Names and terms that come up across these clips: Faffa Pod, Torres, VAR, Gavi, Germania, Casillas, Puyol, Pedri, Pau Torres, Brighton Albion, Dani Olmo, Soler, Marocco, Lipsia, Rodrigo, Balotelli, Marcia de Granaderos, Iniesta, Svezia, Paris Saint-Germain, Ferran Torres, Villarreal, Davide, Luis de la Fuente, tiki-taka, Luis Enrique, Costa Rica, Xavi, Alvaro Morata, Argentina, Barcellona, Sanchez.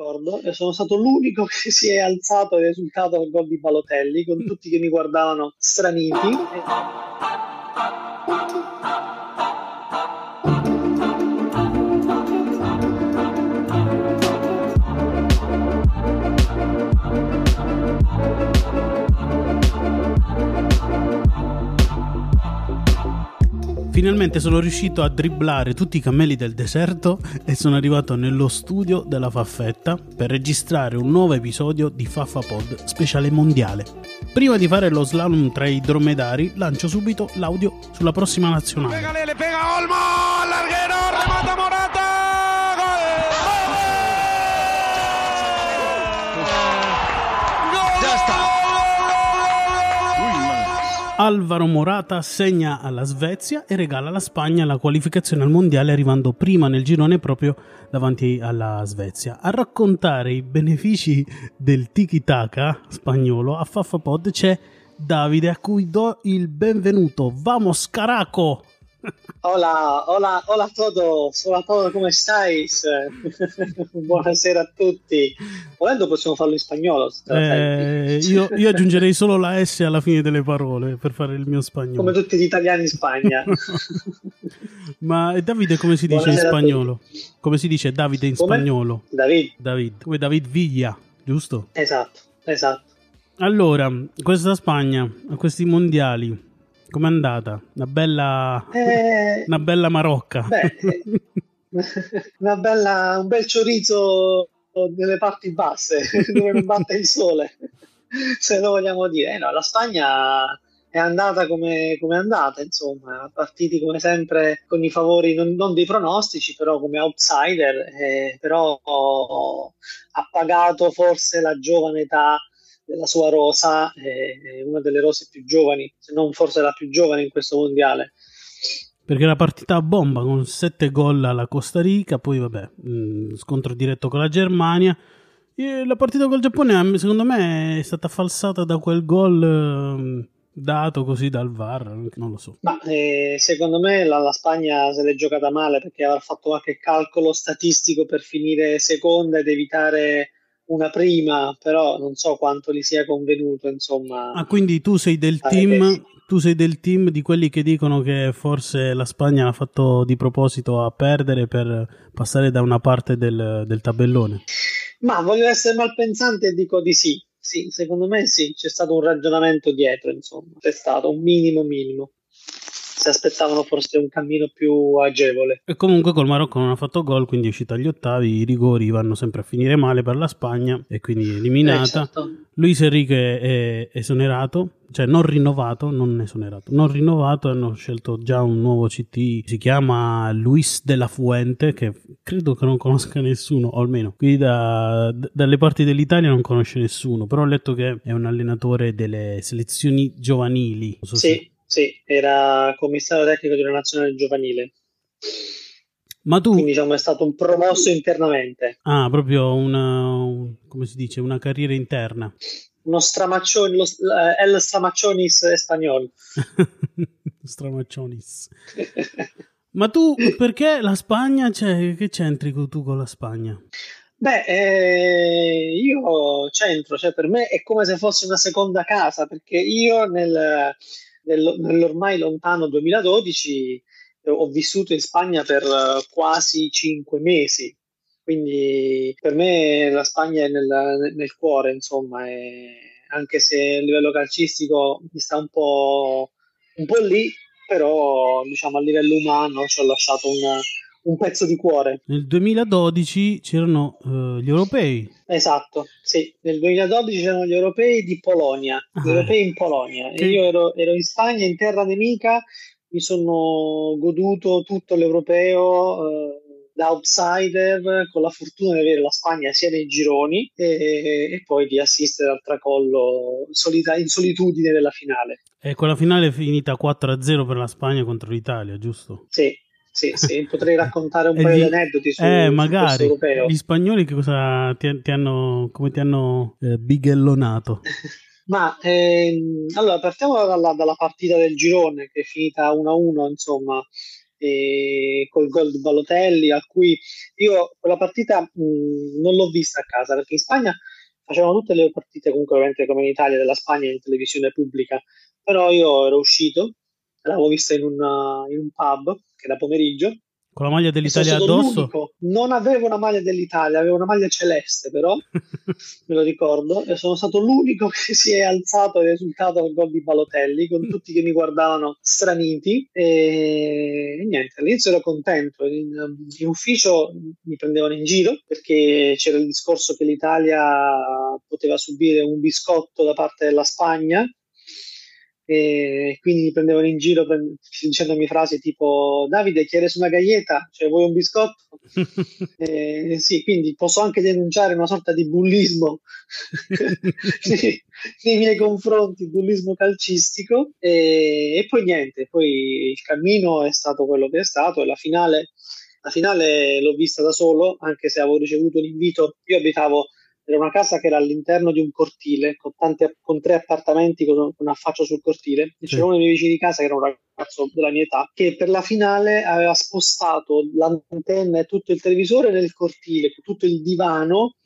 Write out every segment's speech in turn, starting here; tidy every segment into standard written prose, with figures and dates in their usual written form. d'accordo, e sono stato l'unico che si è alzato e esultato al gol di Balotelli, con tutti che mi guardavano straniti. Finalmente sono riuscito a dribblare tutti i cammelli del deserto e sono arrivato nello studio della Faffetta per registrare un nuovo episodio di Faffa Pod speciale mondiale. Prima di fare lo slalom tra i dromedari, lancio subito l'audio sulla prossima nazionale. Pega Lele, pega Olmo, allarghero, remata Morata, gol! Già sta! Alvaro Morata segna alla Svezia e regala alla Spagna la qualificazione al mondiale, arrivando prima nel girone proprio davanti alla Svezia. A raccontare i benefici del tiki-taka spagnolo a Faffa Pod c'è Davide, a cui do il benvenuto. Vamos caraco! Hola, hola, hola todo, come stai? Buonasera a tutti. Volendo possiamo farlo in spagnolo. Io aggiungerei solo la S alla fine delle parole per fare il mio spagnolo. Come tutti gli italiani in Spagna. Ma Davide come si dice buonasera in spagnolo? Come si dice Davide in come? Spagnolo? David. Come David Villa, giusto? Esatto. Allora, questa Spagna, a questi mondiali, com'è andata? Una bella marocca. Un bel chorizo nelle parti basse, dove non batte il sole, se lo vogliamo dire. No, la Spagna è andata come è andata, insomma, partiti come sempre con i favori non dei pronostici, però come outsider, però ha pagato forse la giovane età della sua rosa, è una delle rose più giovani, se non forse la più giovane in questo mondiale. Perché era partita a bomba con 7 gol alla Costa Rica, poi vabbè, scontro diretto con la Germania. E la partita col Giappone secondo me è stata falsata da quel gol dato così dal VAR, non lo so. Ma secondo me la Spagna se l'è giocata male, perché aveva fatto qualche calcolo statistico per finire seconda ed evitare una prima, però non so quanto gli sia convenuto, insomma. Ah, quindi tu sei del team di quelli che dicono che forse la Spagna l'ha fatto di proposito a perdere per passare da una parte del tabellone. Ma voglio essere malpensante e dico di sì, secondo me sì, c'è stato un ragionamento dietro, insomma, c'è stato un minimo. Si aspettavano forse un cammino più agevole. E comunque col Marocco non ha fatto gol, quindi è uscita agli ottavi, i rigori vanno sempre a finire male per la Spagna e quindi eliminata. Certo. Luis Enrique è esonerato, cioè non rinnovato, e hanno scelto già un nuovo CT, si chiama Luis de la Fuente, che credo che non conosca nessuno, o almeno qui dalle parti dell'Italia non conosce nessuno, però ho letto che è un allenatore delle selezioni giovanili. Non so Sì, era commissario tecnico della nazionale giovanile. Ma tu? Quindi diciamo è stato un promosso internamente. Ah, proprio una carriera interna. Uno stramaccione, el stramaccionis spagnolo. Stramaccionis. Ma tu perché la Spagna, che c'entri tu con la Spagna? Io c'entro, cioè per me è come se fosse una seconda casa, perché io nell'ormai lontano 2012 ho vissuto in Spagna per quasi 5 mesi, quindi per me la Spagna è nel cuore, insomma, e anche se a livello calcistico mi sta un po' lì, però diciamo a livello umano ci ho lasciato un pezzo di cuore. Nel 2012 c'erano gli europei. Esatto, sì. Nel 2012 c'erano gli europei di Polonia, gli europei in Polonia. Che... E io ero in Spagna, in terra nemica, mi sono goduto tutto l'europeo da outsider, con la fortuna di avere la Spagna sia nei gironi e poi di assistere al tracollo in solitudine della finale. E quella finale è finita 4-0 per la Spagna contro l'Italia, giusto? Sì, potrei raccontare un paio di aneddoti su questo europeo. Gli spagnoli che cosa ti hanno bigellonato? Allora partiamo dalla partita del girone, che è finita 1-1, insomma, e col gol di Balotelli, a cui io quella partita non l'ho vista a casa, perché in Spagna facevano tutte le partite comunque ovviamente come in Italia della Spagna in televisione pubblica, però io ero uscito, l'avevo vista in un pub che era pomeriggio con la maglia dell'Italia addosso. Non avevo una maglia dell'Italia, avevo una maglia celeste, però me lo ricordo, e sono stato l'unico che si è alzato e esultato al gol di Balotelli, con tutti che mi guardavano straniti, e niente, all'inizio ero contento. In ufficio mi prendevano in giro perché c'era il discorso che l'Italia poteva subire un biscotto da parte della Spagna, e quindi mi prendevano in giro dicendomi frasi tipo: Davide, ¿quieres una galleta? Cioè, vuoi un biscotto? Sì, quindi posso anche denunciare una sorta di bullismo nei miei confronti, bullismo calcistico, e poi niente, poi il cammino è stato quello che è stato, e la finale l'ho vista da solo, anche se avevo ricevuto un invito. Io abitavo, era una casa che era all'interno di un cortile con tre appartamenti con un affaccio sul cortile, e c'era uno dei miei vicini di casa che era un ragazzo della mia età che per la finale aveva spostato l'antenna e tutto il televisore nel cortile, tutto il divano,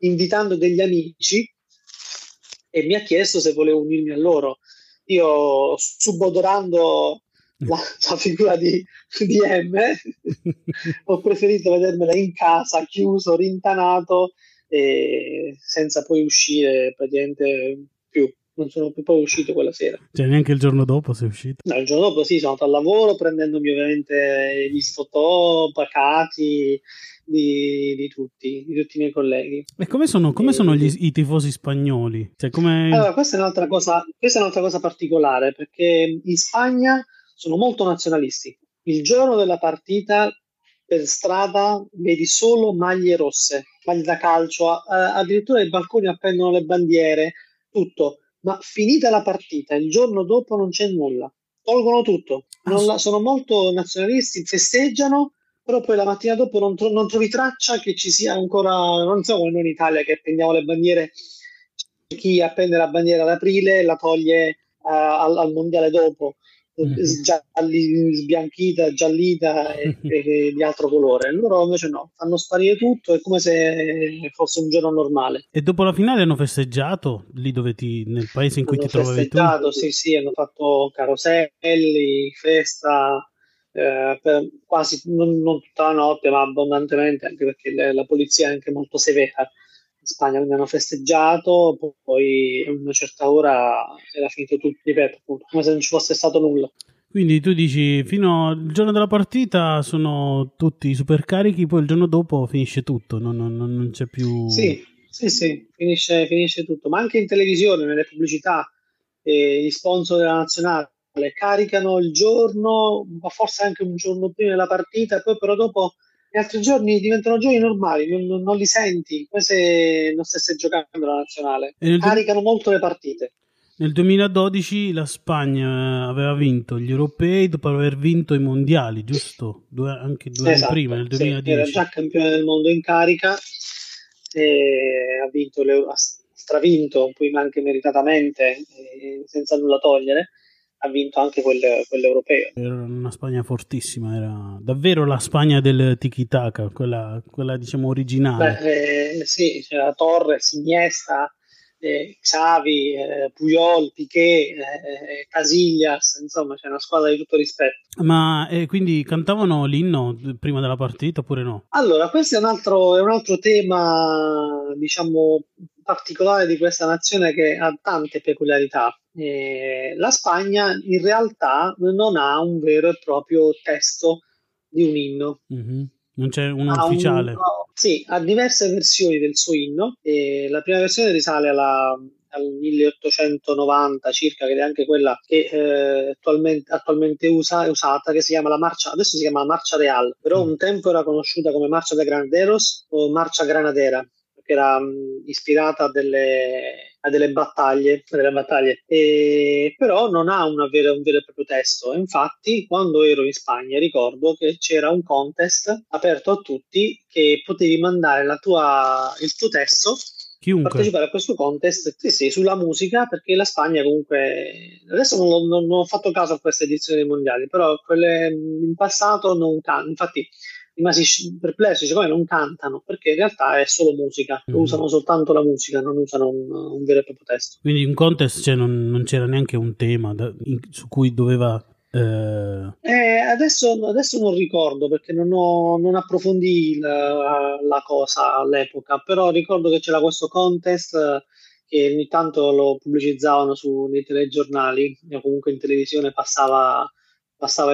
invitando degli amici, e mi ha chiesto se volevo unirmi a loro. Io, subodorando la figura di M, ho preferito vedermela in casa, chiuso, rintanato, e senza poi uscire praticamente più. Non sono più poi uscito quella sera. Cioè, neanche il giorno dopo sei uscito? No, il giorno dopo sì, sono andato al lavoro prendendomi ovviamente gli sfotò pacati di tutti i miei colleghi. E come sono i tifosi spagnoli? Cioè, allora, questa è un'altra cosa particolare, perché in Spagna sono molto nazionalisti. Il giorno della partita per strada vedi solo maglie rosse, maglie da calcio, addirittura i balconi appendono le bandiere, tutto. Ma finita la partita, il giorno dopo non c'è nulla, tolgono tutto. Sono molto nazionalisti, festeggiano, però poi la mattina dopo non trovi traccia che ci sia ancora, non so come noi in Italia che appendiamo le bandiere, c'è chi appende la bandiera ad aprile, la toglie al mondiale dopo, sbianchita e di altro colore. Loro invece no, fanno sparire tutto, è come se fosse un giorno normale. E dopo la finale hanno festeggiato lì dove nel paese in cui ti trovavi tu? Hanno festeggiato, sì, hanno fatto caroselli, festa, per quasi non tutta la notte, ma abbondantemente, anche perché la polizia è anche molto severa in Spagna, quindi hanno festeggiato, poi a una certa ora era finito tutto, ripeto, appunto, come se non ci fosse stato nulla. Quindi tu dici, fino al giorno della partita sono tutti super carichi, poi il giorno dopo finisce tutto, non c'è più... Sì, finisce tutto, ma anche in televisione, nelle pubblicità, gli sponsor della nazionale caricano il giorno, ma forse anche un giorno prima della partita, e poi però dopo... gli altri giorni diventano giorni normali, non li senti, come se non stesse giocando la nazionale. Caricano molto le partite. Nel 2012 la Spagna aveva vinto gli europei dopo aver vinto i mondiali, giusto? Anche due anni prima, nel 2010. Sì, era già campione del mondo in carica, e ha vinto ha stravinto, poi anche meritatamente, senza nulla togliere. Ha vinto anche quello europeo. Era una Spagna fortissima, era davvero la Spagna del tiki-taka, quella diciamo originale. Sì, c'era Torres, Iniesta, Xavi, Puyol, Piqué, Casillas, insomma c'è una squadra di tutto rispetto. Ma quindi cantavano l'inno prima della partita oppure no? Allora, questo è un altro tema, diciamo, particolare di questa nazione, che ha tante peculiarità. La Spagna in realtà non ha un vero e proprio testo di un inno, non c'è un ufficiale. Sì, ha diverse versioni del suo inno, e la prima versione risale al 1890 circa, che è anche quella che attualmente è usata, che si chiama adesso si chiama Marcia Real, però un tempo era conosciuta come Marcia de Granaderos o Marcia Granadera, che era ispirata a delle battaglie, però non ha un vero e proprio testo. Infatti, quando ero in Spagna ricordo che c'era un contest aperto a tutti, che potevi mandare il tuo testo chiunque partecipare a questo contest, sì, sulla musica, perché la Spagna comunque adesso non ho fatto caso a queste edizioni mondiali, però quelle in passato non cantano, infatti rimasi perplesso, dice come non cantano, perché in realtà è solo musica, usano soltanto la musica, non usano un vero e proprio testo. Quindi in contest, cioè, non c'era neanche un tema su cui doveva... Adesso non ricordo, perché non approfondì la cosa all'epoca, però ricordo che c'era questo contest che ogni tanto lo pubblicizzavano nei telegiornali, o comunque in televisione passava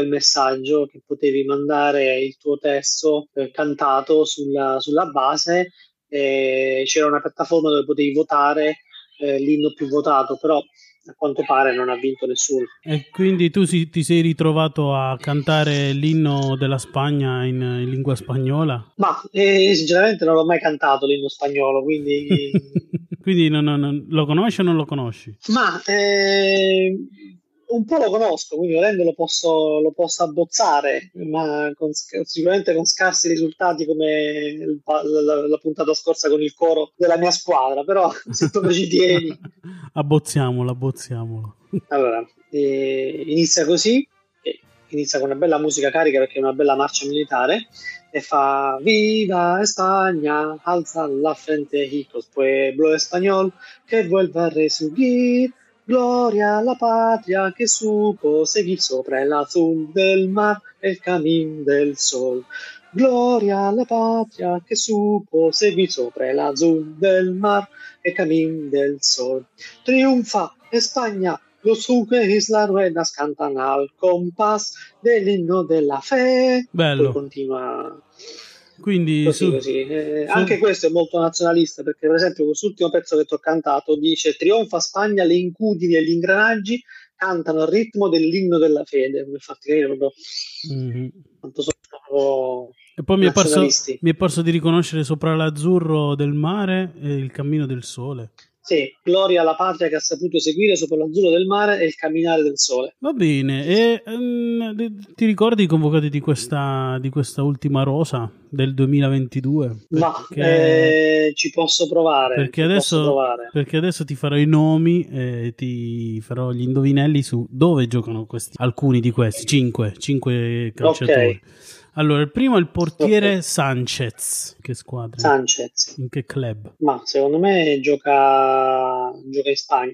il messaggio che potevi mandare il tuo testo cantato sulla base, e c'era una piattaforma dove potevi votare l'inno più votato, però a quanto pare non ha vinto nessuno. E quindi tu ti sei ritrovato a cantare l'inno della Spagna in lingua spagnola? Ma sinceramente non l'ho mai cantato l'inno spagnolo, quindi... Quindi non lo conosci o non lo conosci? Ma un po' lo conosco, quindi volendo lo posso abbozzare, ma sicuramente con scarsi risultati, come la puntata scorsa con il coro della mia squadra, però sotto che ci tieni. Abbozziamolo. Allora, inizia così, inizia con una bella musica carica, perché è una bella marcia militare, e fa viva Spagna, alza la frente hijos, pueblo español, che vuelva a resurgir. Gloria alla patria che supo seguir sopra el azul del mar, el camino del sol. Gloria alla patria che supo seguir sopra el azul del mar, el camino del sol. Triunfa España, los suques las ruedas cantan al compás dell'inno della fe. Bello. Poi continua... Quindi così. Anche questo è molto nazionalista, perché per esempio quest'ultimo pezzo che ti ho cantato dice trionfa Spagna, le incudini e gli ingranaggi cantano al ritmo dell'inno della fede, per farti capire proprio quanto sono. E poi mi è parso di riconoscere sopra l'azzurro del mare e il cammino del sole. Sì, gloria alla patria che ha saputo seguire sopra l'azzurro del mare e il camminare del sole. Va bene, e ti ricordi i convocati di questa ultima rosa del 2022? Ma ci posso provare. Perché adesso ti farò i nomi e ti farò gli indovinelli su dove giocano alcuni di questi, 5 calciatori. Okay. Allora, il primo è il portiere, okay. Sanchez. Che squadra? Sanchez. In che club? Ma secondo me gioca in Spagna.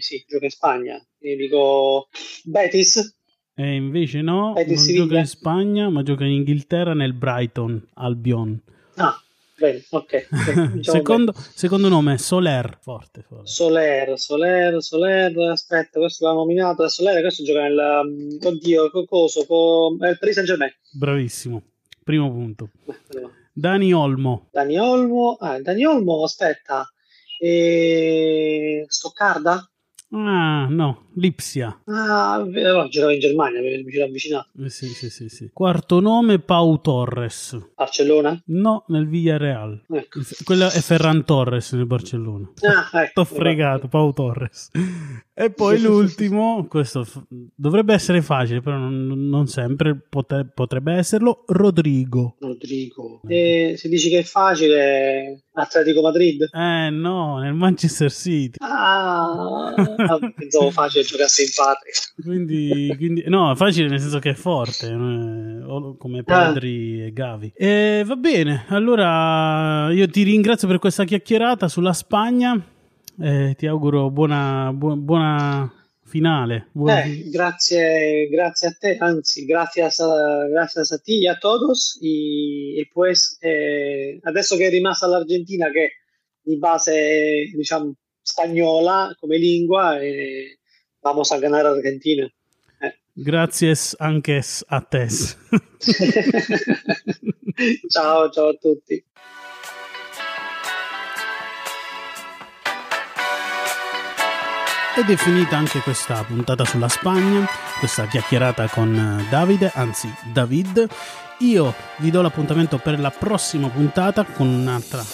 Sì, gioca in Spagna. Io dico Betis. E invece no, Betis non gioca in Spagna, ma gioca in Inghilterra nel Brighton Albion. Ah, bene, ok. Diciamo secondo nome è Soler. Forte. Soler. Aspetta, questo l'ha nominato. È Soler, questo gioca nel... Oddio, coso. È il Paris Saint-Germain. Bravissimo. Primo punto. Dani Olmo. Ah, Dani Olmo, aspetta. Stoccarda? Ah, no. Lipsia. Ah, no, girava in Germania, mi ci avvicinato. Sì. Quarto nome, Pau Torres. Barcellona? No, nel Villarreal. Ecco. Quello è Ferran Torres nel Barcellona. Ah, ecco. T'ho fregato, Pau Torres. E poi l'ultimo, questo dovrebbe essere facile, però non sempre, potrebbe esserlo, Rodrigo. E se dici che è facile, Atletico Madrid? No, nel Manchester City. Ah, pensavo facile giocasse in patria. Quindi no, è facile nel senso che è forte, come Pedri e Gavi. E va bene, allora io ti ringrazio per questa chiacchierata sulla Spagna. Ti auguro buona finale. Grazie a te, anzi gracias a ti e a todos, e pues adesso che è rimasta l'Argentina, che di base diciamo spagnola come lingua, vamos a ganare Argentina. Gracias anche a te. ciao a tutti. Ed è finita anche questa puntata sulla Spagna, questa chiacchierata con David. Io vi do l'appuntamento per la prossima puntata con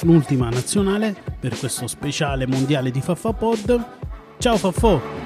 l'ultima nazionale per questo speciale mondiale di Faffa Pod. Ciao Faffo!